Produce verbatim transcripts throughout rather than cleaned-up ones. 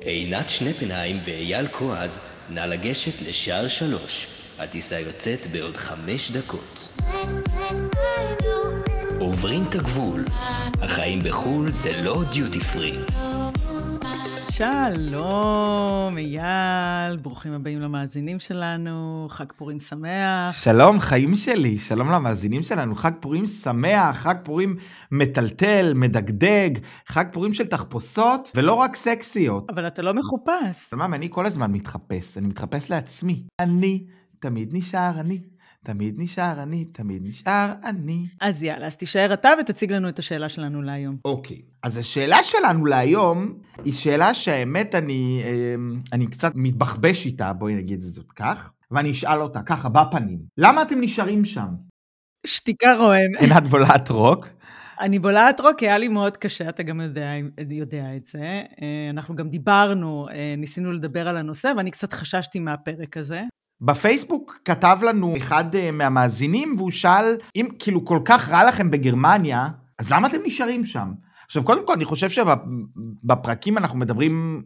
עינת שנפנהיים ואייל כועז, נא לגשת לשער שלוש. הטיסה יוצאת בעוד חמש דקות. עוברים את הגבול. החיים בחול זה לא דיוטי פרי. שלום, אייל, ברוכים הבאים למאזינים שלנו, חג פורים שמח. שלום, חיים שלי, שלום למאזינים שלנו, חג פורים שמח, חג פורים מטלטל, מדגדג, חג פורים של תחפושות, ולא רק סקסיות. אבל אתה לא מחופש. מה, אני כל הזמן מתחפש, אני מתחפש לעצמי. אני תמיד נשאר אני. תמיד נשאר אני, תמיד נשאר אני. אז יאללה, אז תישאר אתה ותציג לנו את השאלה שלנו להיום. אוקיי, אז השאלה שלנו להיום היא שאלה שהאמת אני, אני קצת מתבחבש איתה, בואי נגיד את זאת כך, ואני אשאל אותה ככה בפנים. למה אתם נשארים שם? שתיקה רועם. עינת בולעת רוק. אני בולעת רוק, היה לי מאוד קשה, אתה גם יודע, יודע את זה. אנחנו גם דיברנו, ניסינו לדבר על הנושא, ואני קצת חששתי מהפרק הזה. בפייסבוק כתב לנו אחד מהמאזינים, והוא שאל, אם כאילו כל כך רע לכם בגרמניה, אז למה אתם נשארים שם? עכשיו, קודם כל, אני חושב שבפרקים אנחנו מדברים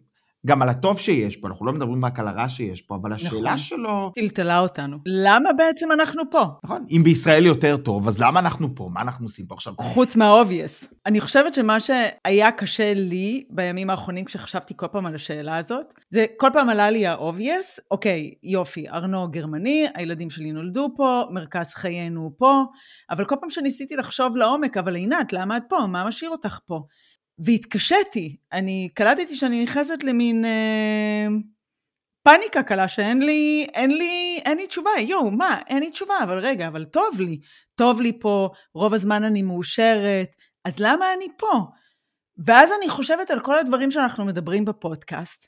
גם על הטוב שיש פה, אנחנו לא מדברים רק על הרע שיש פה, אבל השאלה נכון. שלו... טלטלה אותנו. למה בעצם אנחנו פה? נכון, אם בישראל יותר טוב, אז למה אנחנו פה? מה אנחנו עושים פה עכשיו? חוץ מהאובייס. אני חושבת שמה שהיה קשה לי בימים האחרונים, כשחשבתי כל פעם על השאלה הזאת, זה כל פעם עלה לי האובייס, אוקיי, יופי, ארנו גרמני, הילדים שלי נולדו פה, מרכז חיינו פה, אבל כל פעם שניסיתי לחשוב לעומק, אבל עינת, למה את פה? מה משאיר אותך פה? והתקשיתי, אני קלטתי שאני נכנסת למין אה, פאניקה קלה, שאין לי, אין לי, אין לי תשובה, יו, מה, אין לי תשובה, אבל רגע, אבל טוב לי, טוב לי פה, רוב הזמן אני מאושרת, אז למה אני פה? ואז אני חושבת על כל הדברים שאנחנו מדברים בפודקאסט,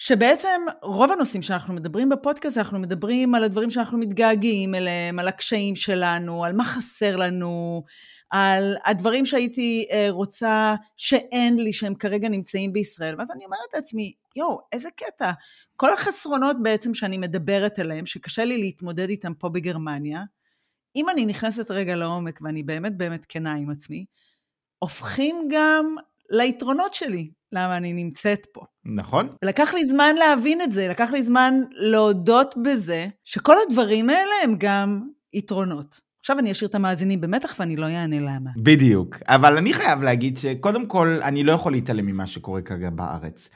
שבעצם רוב הנושאים שאנחנו מדברים בפודקאסט, אנחנו מדברים על הדברים שאנחנו מתגעגעים אליהם, על הקשיים שלנו, על מה חסר לנו, על הדברים שהייתי רוצה שאין לי, שהם כרגע נמצאים בישראל. ואז אני אומרת לעצמי, יו, איזה קטע. כל החסרונות בעצם שאני מדברת עליהם, שקשה לי להתמודד איתם פה בגרמניה, אם אני נכנסת רגע לעומק, ואני באמת באמת כנה עם עצמי, הופכים גם ליתרונות שלי, למה אני נמצאת פה. נכון. לקח לי זמן להבין את זה, לקח לי זמן להודות בזה, שכל הדברים האלה הם גם יתרונות. עכשיו אני אשאיר את המאזינים במתח ואני לא יענה למה. בדיוק, אבל אני חייב להגיד שקודם כל אני לא יכול להתעלם ממה שקורה כרגע בארץ.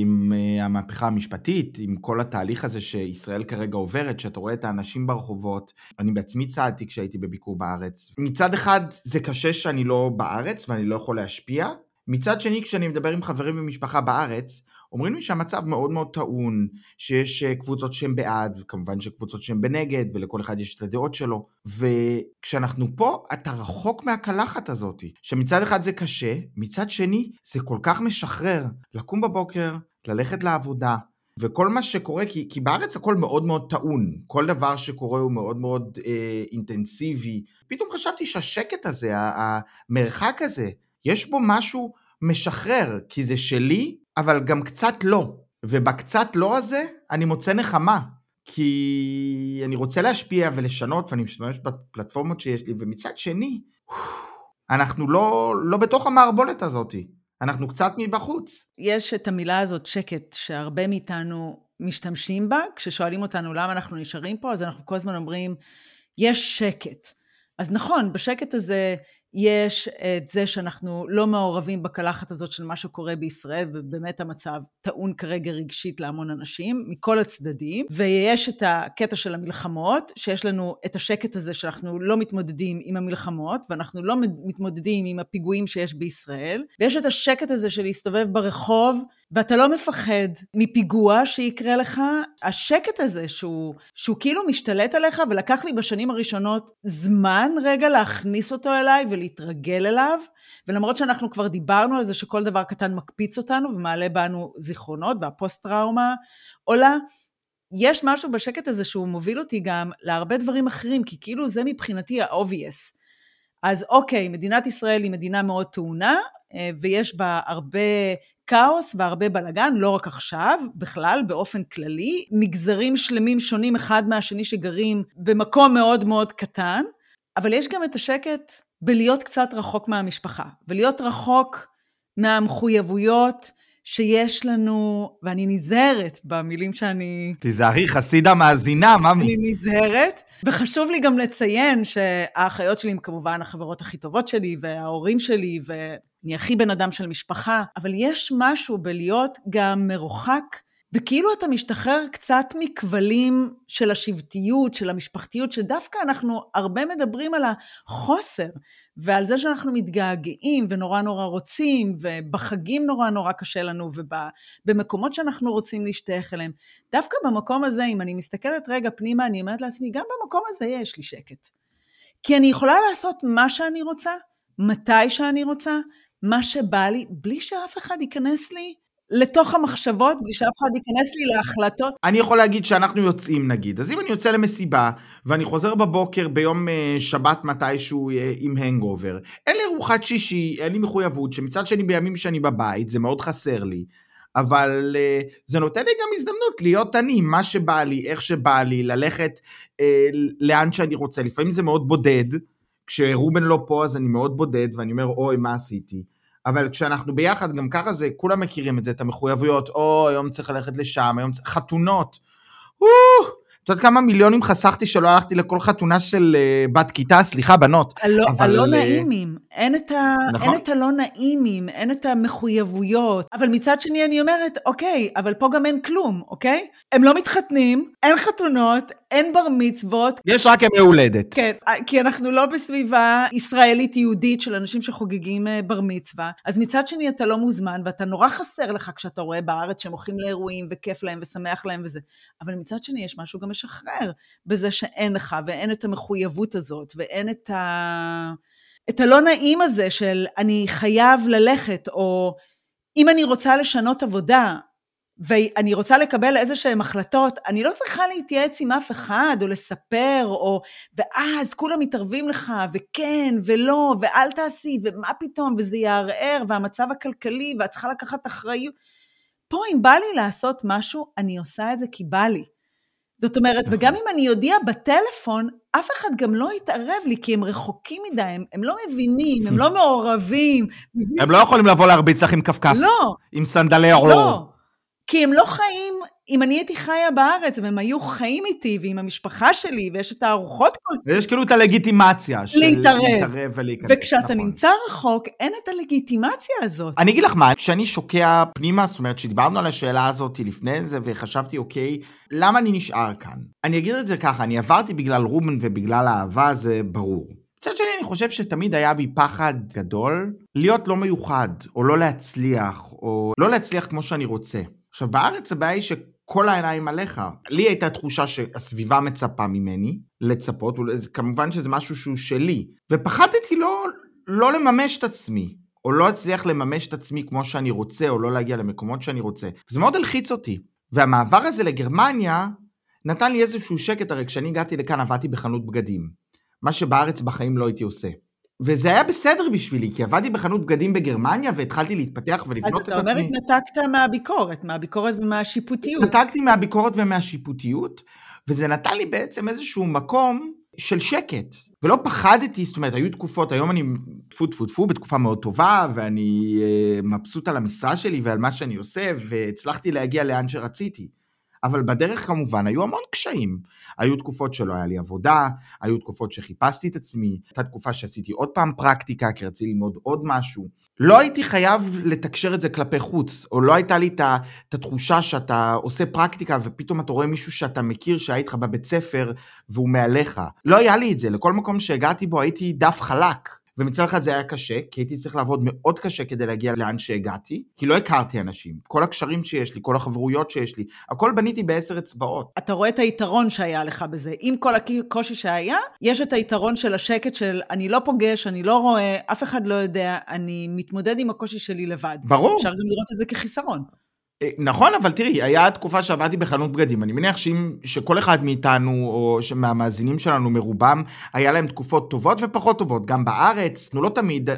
עם המהפכה המשפטית, עם כל התהליך הזה שישראל כרגע עוברת, שאתה רואה את האנשים ברחובות, אני בעצמי צעדתי כשהייתי בביקור בארץ. מצד אחד זה קשה שאני לא בארץ ואני לא יכול להשפיע, מצד שני כשאני מדבר עם חברים ומשפחה בארץ, אומרים לי שהמצב מאוד מאוד טעון, שיש קבוצות שהם בעד, וכמובן שקבוצות שהם בנגד, ולכל אחד יש את הדעות שלו, וכשאנחנו פה, אתה רחוק מהקלחת הזאת, שמצד אחד זה קשה, מצד שני, זה כל כך משחרר, לקום בבוקר, ללכת לעבודה, וכל מה שקורה, כי, כי בארץ הכל מאוד מאוד טעון, כל דבר שקורה הוא מאוד מאוד אה, אינטנסיבי, פתאום חשבתי שהשקט הזה, המרחק הזה, יש בו משהו משחרר, כי זה שלי, אבל גם קצת לא, ובקצת לא הזה אני מוצא נחמה, כי אני רוצה להשפיע ולשנות, ואני משתמש בפלטפורמות שיש לי, ומצד שני, אנחנו לא, לא בתוך המערבולת הזאת, אנחנו קצת מבחוץ. יש את המילה הזאת שקט, שהרבה מאיתנו משתמשים בה, כששואלים אותנו למה אנחנו נשארים פה, אז אנחנו כל הזמן אומרים, יש שקט. אז נכון, בשקט הזה יש את זה שאנחנו לא מעורבים בקלחת הזאת של מה שקורה בישראל, ובאמת המצב טעון כרגע רגשית להמון אנשים, מכל הצדדים, ויש את הקטע של המלחמות, שיש לנו את השקט הזה שאנחנו לא מתמודדים עם המלחמות, ואנחנו לא מתמודדים עם הפיגועים שיש בישראל, ויש את השקט הזה של להסתובב ברחוב, ואתה לא מפחד מפיגוע שיקרה לך, השקט הזה שהוא, שהוא כאילו משתלט עליך, ולקח לי בשנים הראשונות זמן רגע להכניס אותו אליי ולהתרגל אליו, ולמרות שאנחנו כבר דיברנו על זה שכל דבר קטן מקפיץ אותנו, ומעלה בנו זיכרונות והפוסט-טראומה עולה, יש משהו בשקט הזה שהוא מוביל אותי גם להרבה דברים אחרים, כי כאילו זה מבחינתי ה-obvious. אז אוקיי, מדינת ישראל היא מדינה מאוד טעונה, ויש בה הרבה כאוס והרבה בלגן, לא רק עכשיו, בכלל, באופן כללי, מגזרים שלמים שונים אחד מהשני שגרים במקום מאוד מאוד קטן, אבל יש גם את השקט בלהיות קצת רחוק מהמשפחה, ולהיות רחוק מהמחויבויות שיש לנו, ואני נזהרת במילים שאני... תיזהרי, חסידה מאזינה, ממי. אני נזהרת, וחשוב לי גם לציין שהאחיות שלי הם כמובן החברות הכי טובות שלי, וההורים שלי, ואני הכי בן אדם של משפחה, אבל יש משהו בלהיות גם מרוחק, וכאילו אתה משתחרר קצת מכבלים של השבטיות, של המשפחתיות, שדווקא אנחנו הרבה מדברים על החוסר, ועל זה שאנחנו מתגעגעים ונורא נורא רוצים, ובחגים נורא נורא קשה לנו, ובמקומות שאנחנו רוצים להשתייך אליהם. דווקא במקום הזה, אם אני מסתכלת רגע פנימה, אני אומרת לעצמי, גם במקום הזה יש לי שקט. כי אני יכולה לעשות מה שאני רוצה, מתי שאני רוצה, מה שבא לי, בלי שאף אחד ייכנס לי, לתוך המחשבות, בלי שאף אחד ייכנס לי להחלטות. אני יכול להגיד שאנחנו יוצאים נגיד, אז אם אני יוצא למסיבה, ואני חוזר בבוקר ביום שבת מתישהו עם הנגובר, אין לי ארוחת שישי, אין לי מחויבות, שמצד שני בימים שאני בבית, זה מאוד חסר לי, אבל זה נותן לי גם הזדמנות להיות אני, מה שבא לי, איך שבא לי, ללכת לאן שאני רוצה, לפעמים זה מאוד בודד, כשרובן לא פה אז אני מאוד בודד, ואני אומר אוי מה עשיתי, אבל כשאנחנו ביחד, גם ככה זה, כולם מכירים את זה, את המחויבויות, או, היום צריך ללכת לשם, היום צריך, חתונות. את יודעת כמה מיליונים חסכתי שלא הלכתי לכל חתונה של בת כיתה, סליחה, בנות. הלא נעימים, אין את הלא נעימים, אין את המחויבויות, אבל מצד שני אני אומרת, אוקיי, אבל פה גם אין כלום, אוקיי? הם לא מתחתנים, אין חתונות, אין בר מצוות. יש רק ימי הולדת. כן, כי אנחנו לא בסביבה ישראלית יהודית של אנשים שחוגגים בר מצווה, אז מצד שני אתה לא מוזמן, ואתה נורא חסר לך כשאתה רואה בארץ שהם הולכים לאירועים וכיף להם ושמח להם וזה, אבל מצד שני יש משהו גם משחרר בזה שאין לך, ואין את המחויבות הזאת, ואין את ה... את הלא נעים הזה של אני חייב ללכת, או אם אני רוצה לשנות עבודה, ואני רוצה לקבל איזשהם החלטות, אני לא צריכה להתייעץ עם אף אחד, או לספר, או, ואז כולם מתערבים לך, וכן, ולא, ואל תעשי, ומה פתאום, וזה יערער, והמצב הכלכלי, ואת צריכה לקחת אחריות. פה אם בא לי לעשות משהו, אני עושה את זה כי בא לי. זאת אומרת, וגם אם אני יודיע בטלפון, אף אחד גם לא יתערב לי, כי הם רחוקים מדי, הם, הם לא מבינים, הם לא מעורבים. הם לא יכולים לבוא להרביץ לך עם קפקף. לא. עם סנדלי אור. לא. כי הם לא חיים, אם אני הייתי חיה בארץ, והם היו חיים איתי, ועם המשפחה שלי, ויש את הארוחות כל זה. ויש כאילו את הלגיטימציה. של להתערב ולהיכנס. וכשאתה נכון. נמצא רחוק, אין את הלגיטימציה הזאת. אני אגיד לך מה, כשאני שוקע פנימה, זאת אומרת, שדיברנו על השאלה הזאת לפני זה, וחשבתי, אוקיי, למה אני נשאר כאן? אני אגיד את זה ככה, אני עברתי בגלל רובן ובגלל האהבה, זה ברור. מצד שני, אני חושב שתמיד היה בי פחד גדול, להיות לא מיוחד, או לא להצליח, או לא להצליח כמו שאני רוצה. עכשיו, בארץ הבעיה היא שכל העיניים עליך. לי הייתה תחושה שהסביבה מצפה ממני לצפות, כמובן שזה משהו שהוא שלי, ופחדתי לא, לא לממש את עצמי, או לא אצליח לממש את עצמי כמו שאני רוצה, או לא להגיע למקומות שאני רוצה. זה מאוד הלחיץ אותי. והמעבר הזה לגרמניה נתן לי איזשהו שקט, הרי כשאני הגעתי לכאן עבדתי בחנות בגדים, מה שבארץ בחיים לא הייתי עושה. וזה היה בסדר בשבילי, כי עבדתי בחנות בגדים בגרמניה, והתחלתי להתפתח ולבנות את עצמי. אז אתה אומרת, נתקת מהביקורת, מהביקורת ומהשיפוטיות. נתקתי מהביקורת ומהשיפוטיות, וזה נתן לי בעצם איזשהו מקום של שקט. ולא פחדתי, זאת אומרת, היו תקופות, היום אני תפו תפו תפו בתקופה מאוד טובה, ואני מבסוט על המשרה שלי ועל מה שאני עושה, והצלחתי להגיע לאן שרציתי. אבל בדרך כמובן היו המון קשיים, היו תקופות שלא היה לי עבודה, היו תקופות שחיפשתי את עצמי, הייתה תקופה שעשיתי עוד פעם פרקטיקה, כי רציתי ללמוד עוד משהו, לא הייתי חייב לתקשר את זה כלפי חוץ, או לא הייתה לי את התחושה שאתה עושה פרקטיקה, ופתאום אתה רואה מישהו שאתה מכיר, שהיה איתך בבית ספר, והוא מעליך, לא היה לי את זה, לכל מקום שהגעתי בו הייתי דף חלק, ומצד אחד זה היה קשה, כי הייתי צריך לעבוד מאוד קשה כדי להגיע לאן שהגעתי, כי לא הכרתי אנשים, כל הקשרים שיש לי, כל החברויות שיש לי, הכל בניתי בעשר אצבעות. אתה רואה את היתרון שהיה לך בזה, עם כל הקושי שהיה, יש את היתרון של השקט של אני לא פוגש, אני לא רואה, אף אחד לא יודע, אני מתמודד עם הקושי שלי לבד. ברור. אפשר גם לראות את זה כחיסרון. נכון, אבל תראי, היה התקופה שעבדתי בחנות בגדים, אני מניח שכל אחד מאיתנו, או מהמאזינים שלנו מרובם, היה להם תקופות טובות ופחות טובות, גם בארץ, לא תמיד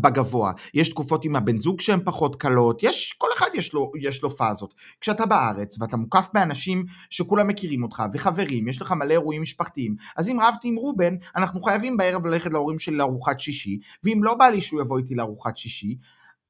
בגבוה, יש תקופות עם הבן זוג שהן פחות קלות, יש, כל אחד יש לו, יש לו פאזות, כשאתה בארץ, ואתה מוקף באנשים שכולם מכירים אותך, וחברים, יש לך מלא אירועים משפחתיים, אז אם רבתי עם רובן, אנחנו חייבים בערב ללכת להורים שלי לארוחת שישי, ואם לא בא לי שהוא יבוא איתי לארוחת שישי,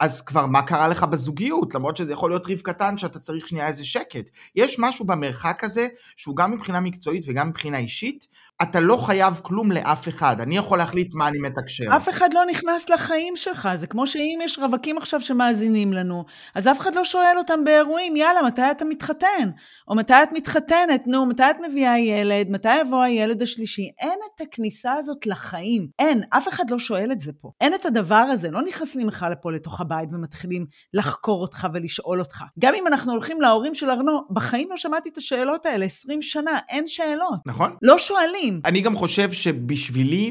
אז כבר מה קרה לך בזוגיות, למרות שזה יכול להיות ריב קטן שאתה צריך שנייה איזה שקט. יש משהו במרחק הזה, שהוא גם מבחינה מקצועית וגם מבחינה אישית, אתה לא חייב כלום לאף אחד, אני יכול להחליט מה אני מתקשר. אף אחד לא נכנס לחיים שלך, זה כמו שאם יש רווקים עכשיו שמאזינים לנו, אז אף אחד לא שואל אותם באירועים, יאללה, מתי אתה מתחתן? או מתי את מתחתנת? נו, מתי את מביאה ילד? מתי יבוא הילד השלישי? אין את הכניסה הזאת לחיים, אין, אף אחד לא שואל את זה פה. אין את הדבר הזה, לא נכנסים לך לפה לתוך הבית ומתחילים לחקור אותך ולשאול אותך. גם אם אנחנו הולכים להורים של ארנו, בחיים לא שמעתי את השאלות האלה, עשרים שנה, אין שאלות. נכון? לא שואלים. אני גם חושב שבשבילי,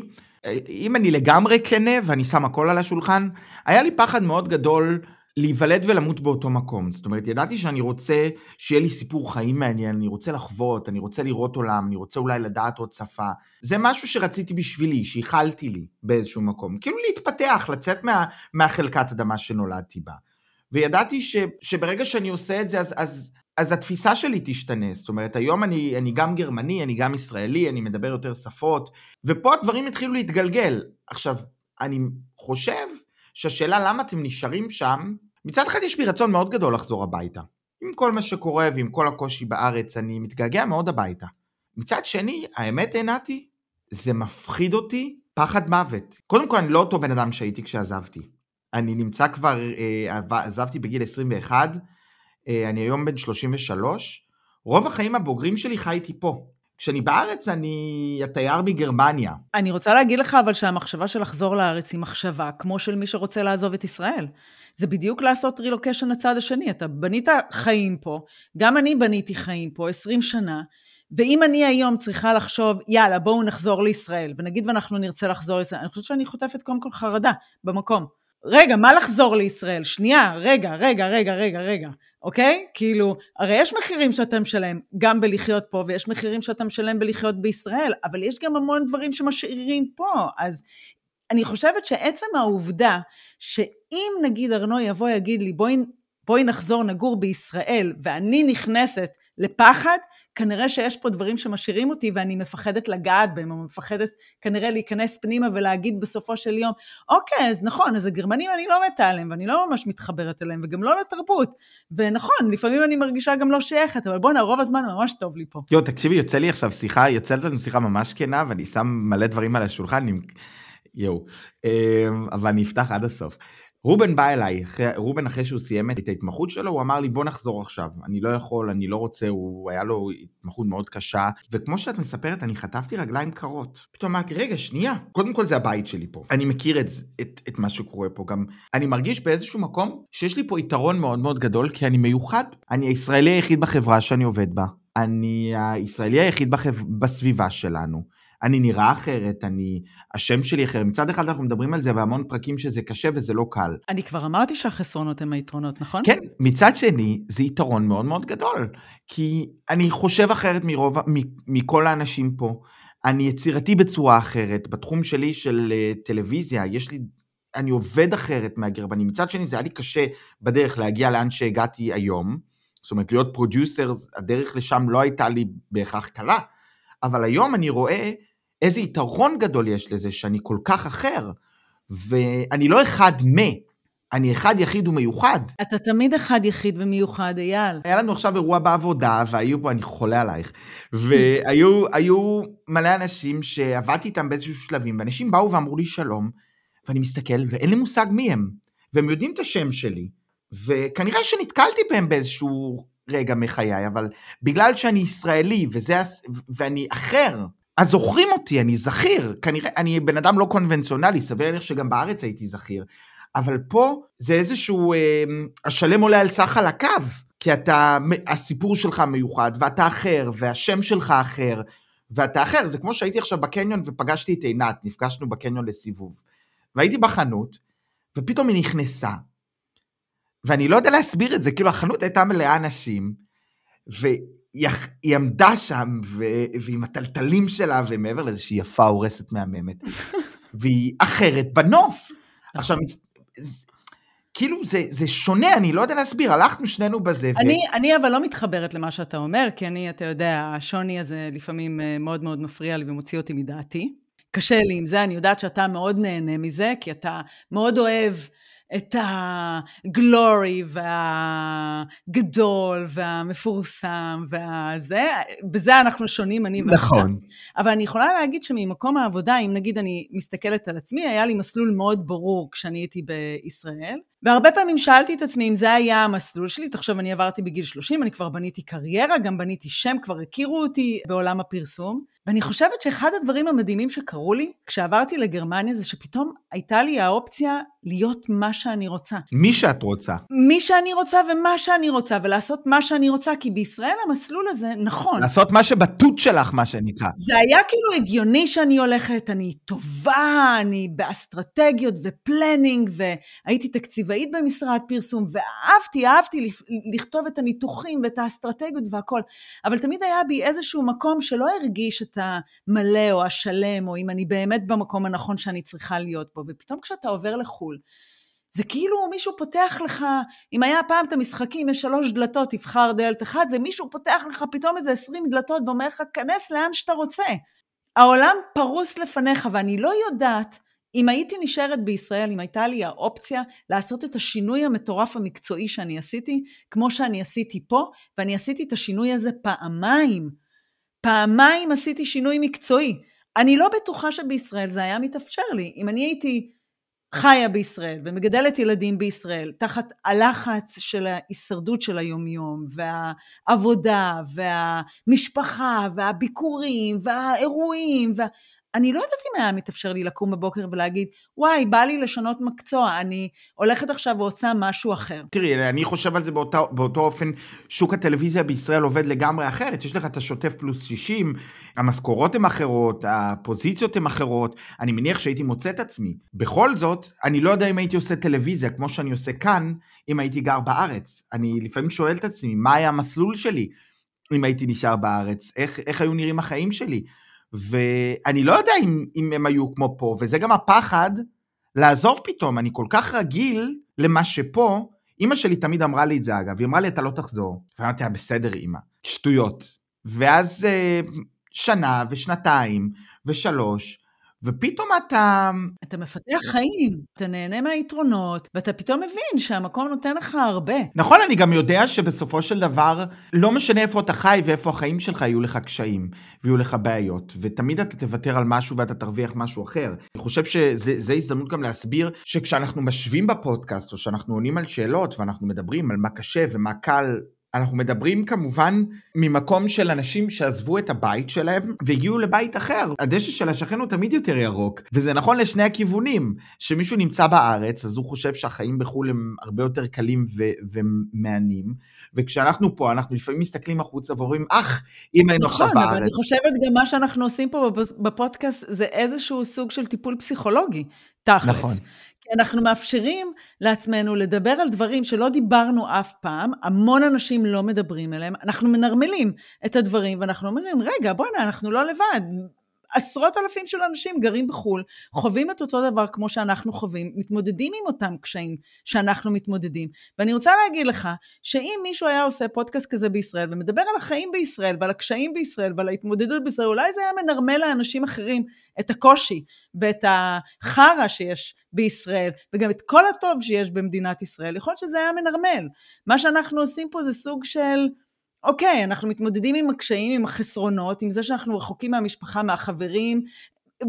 אם אני לגמרי כנה ואני שם הכל על השולחן, היה לי פחד מאוד גדול להיוולד ולמות באותו מקום. זאת אומרת, ידעתי שאני רוצה שיהיה לי סיפור חיים מעניין, אני רוצה לחוות, אני רוצה לראות עולם, אני רוצה אולי לדעת עוד שפה. זה משהו שרציתי בשבילי, שהחלתי לי באיזשהו מקום. כאילו להתפתח, לצאת מה, מהחלקת אדמה שנולדתי בה. וידעתי ש, שברגע שאני עושה את זה, אז... אז אז התפיסה שלי תשתנה, זאת אומרת, היום אני, אני גם גרמני, אני גם ישראלי, אני מדבר יותר שפות, ופה הדברים התחילו להתגלגל. עכשיו, אני חושב שהשאלה למה אתם נשארים שם, מצד אחד יש לי רצון מאוד גדול לחזור הביתה. עם כל מה שקורה ועם כל הקושי בארץ, אני מתגעגע מאוד הביתה. מצד שני, האמת עינתי, זה מפחיד אותי פחד מוות. קודם כל, אני לא אותו בן אדם שהייתי כשעזבתי. אני נמצא כבר, עזבתי בגיל עשרים ואחת, אני היום בן שלושים ושלוש, רוב החיים הבוגרים שלי חייתי פה. כשאני בארץ, אני התייר מגרמניה. אני רוצה להגיד לך, אבל שהמחשבה של לחזור לארץ היא מחשבה, כמו של מי שרוצה לעזוב את ישראל. זה בדיוק לעשות רילוקיישן הצד השני. אתה בנית חיים פה, גם אני בניתי חיים פה, עשרים שנה, ואם אני היום צריכה לחשוב, יאללה, בואו נחזור לישראל, ונגיד ואנחנו נרצה לחזור לישראל, אני חושבת שאני חוטפת קודם כל חרדה במקום. רגע, מה לחזור לישראל? שנייה, רגע, רגע, רגע, רגע, רגע. אוקיי? כאילו, הרי יש מחירים שאתה משלם גם בלחיות פה, ויש מחירים שאתה משלם בלחיות בישראל, אבל יש גם המון דברים שמשאירים פה. אז אני חושבת שעצם העובדה, שאם נגיד ארנו יבוא יגיד לי, בואי, בואי נחזור נגור בישראל, ואני נכנסת לפחד, כנראה שיש פה דברים שמשאירים אותי, ואני מפחדת לגעת בהם, או מפחדת כנראה להיכנס פנימה, ולהגיד בסופו של יום, אוקיי, אז נכון, אז הגרמנים אני לא מתה עליהם, ואני לא ממש מתחברת אליהם, וגם לא לתרבות, ונכון, לפעמים אני מרגישה גם לא שייכת, אבל בוא'נה, רוב הזמן ממש טוב לי פה. יו, תקשיבי, יוצא לי עכשיו שיחה, יוצא לנו שיחה ממש כנה, ואני שם מלא דברים על השולחן, יו, אבל אני אפתח עד הסוף. רובן בא אליי, רובן אחרי שהוא סיים את ההתמחות שלו, הוא אמר לי בוא נחזור עכשיו, אני לא יכול, אני לא רוצה, הוא היה לו התמחות מאוד קשה, וכמו שאת מספרת, אני חטפתי רגליים קרות. פתאום אמרתי, רגע, שנייה, קודם כל זה הבית שלי פה, אני מכיר את, את, את מה שקורה פה גם, אני מרגיש באיזשהו מקום שיש לי פה יתרון מאוד מאוד גדול, כי אני מיוחד, אני הישראלי היחיד בחברה שאני עובד בה, אני הישראלי היחיד בחב... בסביבה שלנו, אני נראה אחרת, אני, השם שלי אחר. מצד אחד אנחנו מדברים על זה, והמון פרקים שזה קשה וזה לא קל. אני כבר אמרתי שהחסרונות הם היתרונות, נכון? כן, מצד שני, זה יתרון מאוד מאוד גדול, כי אני חושב אחרת מרוב, מכל האנשים פה, אני יצירתי בצורה אחרת, בתחום שלי של טלוויזיה, יש לי, אני עובד אחרת מהגרבנים, מצד שני זה היה לי קשה בדרך להגיע לאן שהגעתי היום, זאת אומרת להיות פרודיוסר, הדרך לשם לא הייתה לי בהכרח קלה, אבל היום אני רואה איזה יתרון גדול יש לזה, שאני כל כך אחר, ואני לא אחד מה, אני אחד יחיד ומיוחד. אתה תמיד אחד יחיד ומיוחד, אייל. היה לנו עכשיו אירוע בעבודה, והיו פה, אני חולה עלייך, והיו מלא אנשים שעבדתי איתם באיזשהו שלבים, ואנשים באו ואמרו לי שלום, ואני מסתכל, ואין לי מושג מי הם, והם יודעים את השם שלי, וכנראה שנתקלתי בהם באיזשהו רגע מחיי, אבל בגלל שאני ישראלי, וזה, ואני אחר, אז זוכרים אותי, אני זכיר, כנראה, אני בן אדם לא קונבנציונלי, סביר לך שגם בארץ הייתי זכיר, אבל פה זה איזשהו, אה, השלם עולה על סך על הקו, כי אתה, הסיפור שלך מיוחד, ואתה אחר, והשם שלך אחר, ואתה אחר, זה כמו שהייתי עכשיו בקניון, ופגשתי את עינת, נפגשנו בקניון לסיבוב, והייתי בחנות, ופתאום היא נכנסה, ואני לא יודע להסביר את זה, כאילו החנות הייתה מלאה אנשים, והיא עמדה שם, ועם הטלטלים שלה, ומעבר לזה שהיא יפה הורסת מהממת, והיא אחרת בנוף. עכשיו, כאילו זה שונה, אני לא יודע להסביר, הלכנו שנינו בזה. אני אבל לא מתחברת למה שאתה אומר, כי אני, אתה יודע, השוני הזה לפעמים מאוד מאוד מפריע לי, ומוציא אותי מדעתי. קשה לי עם זה, אני יודעת שאתה מאוד נהנה מזה, כי אתה מאוד אוהב את הגלורי והגדול והמפורסם והזה, בזה אנחנו שונים, אני נכון. ואתה. אבל אני יכולה להגיד שממקום העבודה, אם נגיד אני מסתכלת על עצמי, היה לי מסלול מאוד ברור כשאני הייתי בישראל, והרבה פעמים שאלתי את עצמי אם זה היה המסלול שלי, תחשוב אני עברתי בגיל שלושים, אני כבר בניתי קריירה, גם בניתי שם, כבר הכירו אותי בעולם הפרסום, ואני חושבת שאחד הדברים המדהימים שקרו לי, כשעברתי לגרמניה, זה שפתאום הייתה לי האופציה להיות מה שאני רוצה. מי שאת רוצה. מי שאני רוצה ומה שאני רוצה, ולעשות מה שאני רוצה, כי בישראל המסלול הזה נכון. לעשות מה שבטות שלך, מה שנקרא. זה היה כאילו הגיוני שאני הולכת, אני טובה, אני באסטרטגיות ופלנינג, והייתי תקציבאית במשרד פרסום, ואהבתי, אהבתי לכתוב את הניתוחים ואת האסטרטגיות והכל, אבל תמיד היה בי איזשהו מקום שלא הרגיש את המלא או השלם, או אם אני באמת במקום הנכון שאני צריכה להיות בו, ופתאום כשאתה עובר לחול, זה כאילו מישהו פותח לך, אם היה פעם את המשחקים, יש שלוש דלתות, תבחר דלת אחת, זה מישהו פותח לך פתאום איזה עשרים דלתות, ואומר לך, כנס לאן שאתה רוצה. העולם פרוס לפניך, ואני לא יודעת, אם הייתי נשארת בישראל, אם הייתה לי האופציה לעשות את השינוי המטורף המקצועי שאני עשיתי, כמו שאני עשיתי פה, ואני עשיתי את השינוי הזה פעמיים. פעמיים עשיתי שינוי מקצועי. אני לא בטוחה שבישראל זה היה מתאפשר לי. אם אני הייתי חיה בישראל ומגדלת ילדים בישראל, תחת הלחץ של ההישרדות של היומיום, והעבודה, והמשפחה, והביקורים, והאירועים, וה... אני לא יודעת אם היה מתאפשר לי לקום בבוקר ולהגיד, וואי, בא לי לשנות מקצוע, אני הולכת עכשיו ועושה משהו אחר. תראי, אני חושב על זה באותו, באותו אופן, שוק הטלוויזיה בישראל עובד לגמרי אחרת, יש לך את השוטף פלוס שישים, המשכורות הן אחרות, הפוזיציות הן אחרות, אני מניח שהייתי מוצא את עצמי. בכל זאת, אני לא יודע אם הייתי עושה טלוויזיה, כמו שאני עושה כאן, אם הייתי גר בארץ. אני לפעמים שואל את עצמי, מה היה המסלול שלי, אם הייתי נשאר בארץ? איך, איך היו נראים החיים שלי? ואני לא יודע אם, אם הם היו כמו פה, וזה גם הפחד לעזוב פתאום, אני כל כך רגיל למה שפה, אמא שלי תמיד אמרה לי את זה אגב, היא אמרה לי אתה לא תחזור, ואמרתי לה בסדר אמא, שטויות, ואז שנה ושנתיים ושלוש, ופתאום אתה... אתה מפתח חיים, אתה נהנה מהיתרונות, ואתה פתאום מבין שהמקום נותן לך הרבה. נכון, אני גם יודע שבסופו של דבר, לא משנה איפה אתה חי ואיפה החיים שלך, יהיו לך קשיים, ויהיו לך בעיות, ותמיד אתה תוותר על משהו ואתה תרוויח משהו אחר. אני חושב שזה הזדמנות גם להסביר, שכשאנחנו משווים בפודקאסט, או שאנחנו עונים על שאלות, ואנחנו מדברים על מה קשה ומה קל, אנחנו מדברים כמובן ממקום של אנשים שעזבו את הבית שלהם והגיעו לבית אחר. הדשא של השכן הוא תמיד יותר ירוק, וזה נכון לשני הכיוונים. שמישהו נמצא בארץ, אז הוא חושב שהחיים בחו"ל הם הרבה יותר קלים ו- ומענים, וכשאנחנו פה, אנחנו לפעמים מסתכלים החוצה ואומרים, אך, אם היינו עכשיו בארץ. נכון, אבל אני חושבת גם מה שאנחנו עושים פה בפודקאסט, זה איזשהו סוג של טיפול פסיכולוגי, תכלס. נכון. אנחנו מאפשרים לעצמנו לדבר על דברים שלא דיברנו אף פעם, המון אנשים לא מדברים אליהם, אנחנו מנרמלים את הדברים, ואנחנו אומרים, רגע, בוא נה, אנחנו לא לבד, עשרות אלפים של אנשים גרים בחול, חווים את אותו דבר כמו שאנחנו חווים, מתמודדים עם אותם קשיים שאנחנו מתמודדים, ואני רוצה להגיד לך, שאם מישהו היה עושה פודקאסט כזה בישראל, ומדבר על החיים בישראל, ועל הקשיים בישראל, ועל ההתמודדות בישראל, אולי זה היה מנרמל לאנשים אחרים, את הקושי, ואת החרה שיש בישראל, וגם את כל הטוב שיש במדינת ישראל, יכול להיות שזה היה מנרמל, מה שאנחנו עושים פה זה סוג של... אוקיי, אנחנו מתמודדים עם הקשיים, עם החסרונות, עם זה שאנחנו רחוקים מהמשפחה, מהחברים,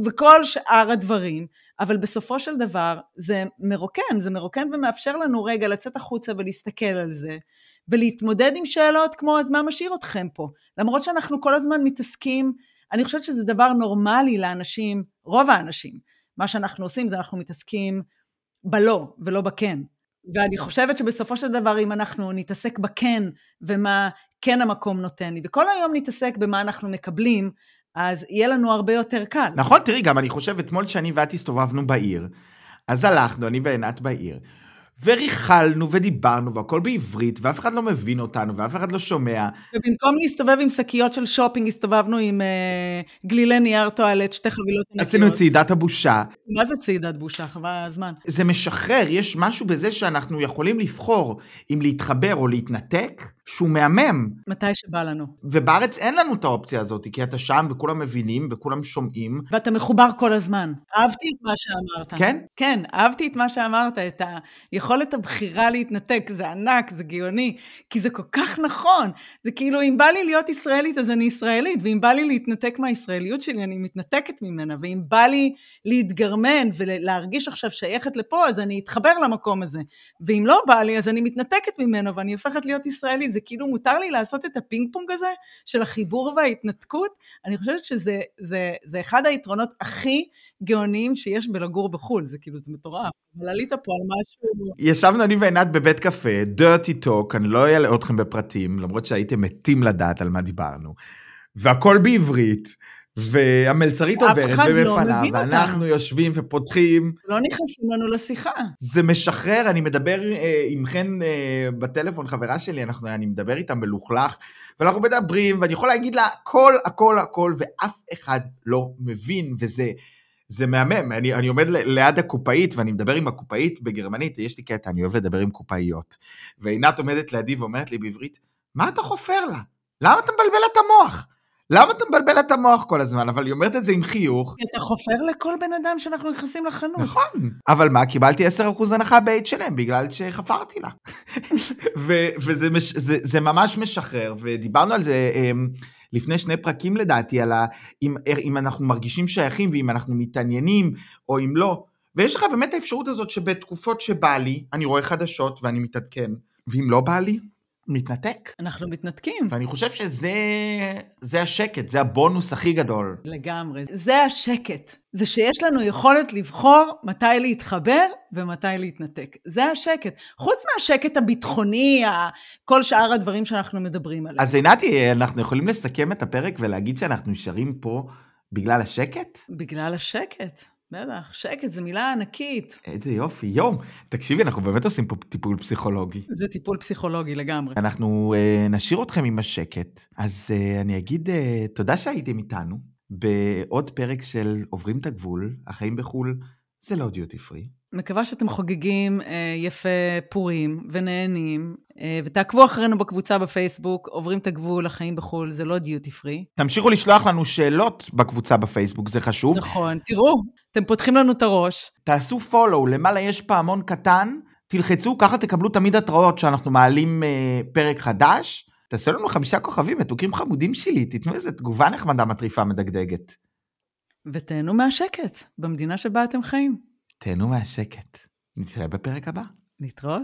וכל שאר הדברים, אבל בסופו של דבר זה מרוקן, זה מרוקן ומאפשר לנו רגע לצאת החוצה ולהסתכל על זה, ולהתמודד עם שאלות כמו, אז מה משאיר אתכם פה? למרות שאנחנו כל הזמן מתעסקים, אני חושבת שזה דבר נורמלי לאנשים, רוב האנשים, מה שאנחנו עושים זה אנחנו מתעסקים בלא ולא בכן. ואני חושבת שבסופו של דבר, אם אנחנו נתעסק בכן, ומה כן המקום נותן לי, וכל היום נתעסק במה אנחנו מקבלים, אז יהיה לנו הרבה יותר קל. נכון, תראי, גם אני חושב, אתמול שאני ואת הסתובבנו בעיר, אז הלכנו, אני ועינת בעיר, וריחלנו ודיברנו, והכל בעברית, ואף אחד לא מבין אותנו, ואף אחד לא שומע. ובמקום להסתובב עם שקיות של שופינג, הסתובבנו עם uh, גלילי נייר טואלט, שתי חבילות ענקיות. עשינו צעידת הבושה. מה זה צעידת בושה? חבל הזמן. זה משחרר, יש משהו בזה שאנחנו יכולים לבחור, אם להתחבר או להתנתק, שהוא מהמם. מתי שבא לנו. ובארץ אין לנו את האופציה הזאת, כי אתה שם וכולם מבינים וכולם שומעים. ואתה מחובר כל הזמן. אהבתי את מה שאמרת. כן? כן, אהבתי את מה שאמרת, את היכולת הבחירה להתנתק, זה ענק, זה גאוני, כי זה כל כך נכון. זה כאילו, אם בא לי להיות ישראלית, אז אני ישראלית, ואם בא לי להתנתק מהישראליות שלי, אני מתנתקת ממנה, ואם בא לי להתגרמן ולהרגיש עכשיו שייכת לפה, אז אני אתחבר למקום הזה. ואם לא בא לי, אז אני מתנתקת ממנו, ואני הופכת להיות ישראלית. זה כאילו מותר לי לעשות את הפינג פונג הזה של החיבור וההתנתקות. אני חושבת שזה זה, זה אחד היתרונות הכי גאוניים שיש בלגור בחול. זה כאילו, זה מטורף. אבל עלית פה על משהו. ישבנו אני ועינת בבית קפה, dirty talk, אני לא אעלה אתכם בפרטים, למרות שהייתם מתים לדעת על מה דיברנו. והכל בעברית, והמלצרית עוברת במפנה, ואנחנו יושבים ופותחים. לא נכנסים לנו לשיחה. זה משחרר, אני מדבר עם חן בטלפון, חברה שלי, אני מדבר איתם בלוכלך, ואנחנו מדברים, ואני יכול להגיד לה, הכל, הכל, הכל, ואף אחד לא מבין, וזה... זה מהמם, אני, אני עומד ליד הקופאית, ואני מדבר עם הקופאית בגרמנית, יש לי קטע, אני אוהב לדבר עם קופאיות, ועינת עומדת לידי ואומרת לי בעברית, מה אתה חופר לה? למה אתה מבלבל את המוח? למה אתה מבלבל את המוח כל הזמן? אבל היא אומרת את זה עם חיוך. אתה חופר לכל בן אדם שאנחנו נכנסים לחנות. נכון, אבל מה, קיבלתי עשרה אחוז הנחה בעת שלהם, בגלל שחפרתי לה. ו, וזה מש, זה, זה ממש משחרר, ודיברנו על זה... לפני שני פרקים לדעתי, על ה, אם, אם אנחנו מרגישים שייכים, ואם אנחנו מתעניינים, או אם לא, ויש לך באמת האפשרות הזאת, שבתקופות שבא לי, אני רואה חדשות, ואני מתעדכן, ואם לא בא לי, מתנתק. אנחנו מתנתקים. ואני חושב שזה, זה השקט, זה הבונוס הכי גדול. לגמרי, זה השקט. זה שיש לנו יכולת לבחור מתי להתחבר ומתי להתנתק. זה השקט. חוץ מהשקט הביטחוני, כל שאר הדברים שאנחנו מדברים עליהם. אז עינתי, אנחנו יכולים לסכם את הפרק ולהגיד שאנחנו נשארים פה בגלל השקט? בגלל השקט. בטח, שקט, זו מילה ענקית. איזה יופי, יום. תקשיבי, אנחנו באמת עושים פה טיפול פסיכולוגי. זה טיפול פסיכולוגי לגמרי. אנחנו אה, נשאיר אתכם עם השקט, אז אה, אני אגיד אה, תודה שהייתם איתנו, בעוד פרק של עוברים את הגבול, החיים בחול, זה לא דיוטי פרי. מקווה שאתם חוגגים אה, יפה פורים ונהנים, אה, ותעקבו אחרינו בקבוצה בפייסבוק, עוברים את הגבול, החיים בחול, זה לא דיוטי פרי. תמשיכו לשלוח לנו שאלות בקבוצה בפייסבוק, זה חשוב. נכון, תראו, אתם פותחים לנו את הראש. תעשו פולו, למעלה יש פעמון קטן, תלחצו, ככה תקבלו תמיד התראות שאנחנו מעלים אה, פרק חדש. תעשו לנו חמישה כוכבים, מתוקים חמודים שלי, תתנו איזו תגובה נחמדה מטריפה מדגדגת. ותהנו מהשקט, במדינה שבה אתם חיים. תהנו מהשקט. נתראה בפרק הבא. נתראות.